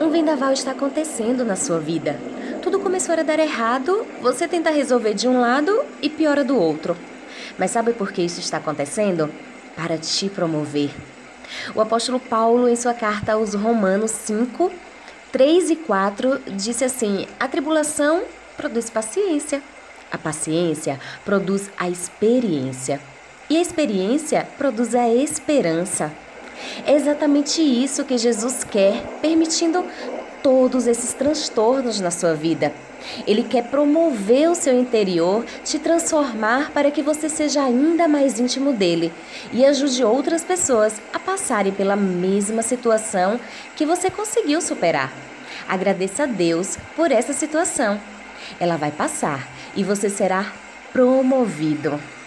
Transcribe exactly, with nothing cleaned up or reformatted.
Um vendaval está acontecendo na sua vida. Tudo começou a dar errado, você tenta resolver de um lado e piora do outro. Mas sabe por que isso está acontecendo? Para te promover. O apóstolo Paulo, em sua carta aos Romanos cinco, três e quatro, disse assim: a tribulação produz paciência, a paciência produz a experiência, e a experiência produz a esperança. É exatamente isso que Jesus quer, permitindo todos esses transtornos na sua vida. Ele quer promover o seu interior, te transformar para que você seja ainda mais íntimo dele e ajude outras pessoas a passarem pela mesma situação que você conseguiu superar. Agradeça a Deus por essa situação. Ela vai passar e você será promovido.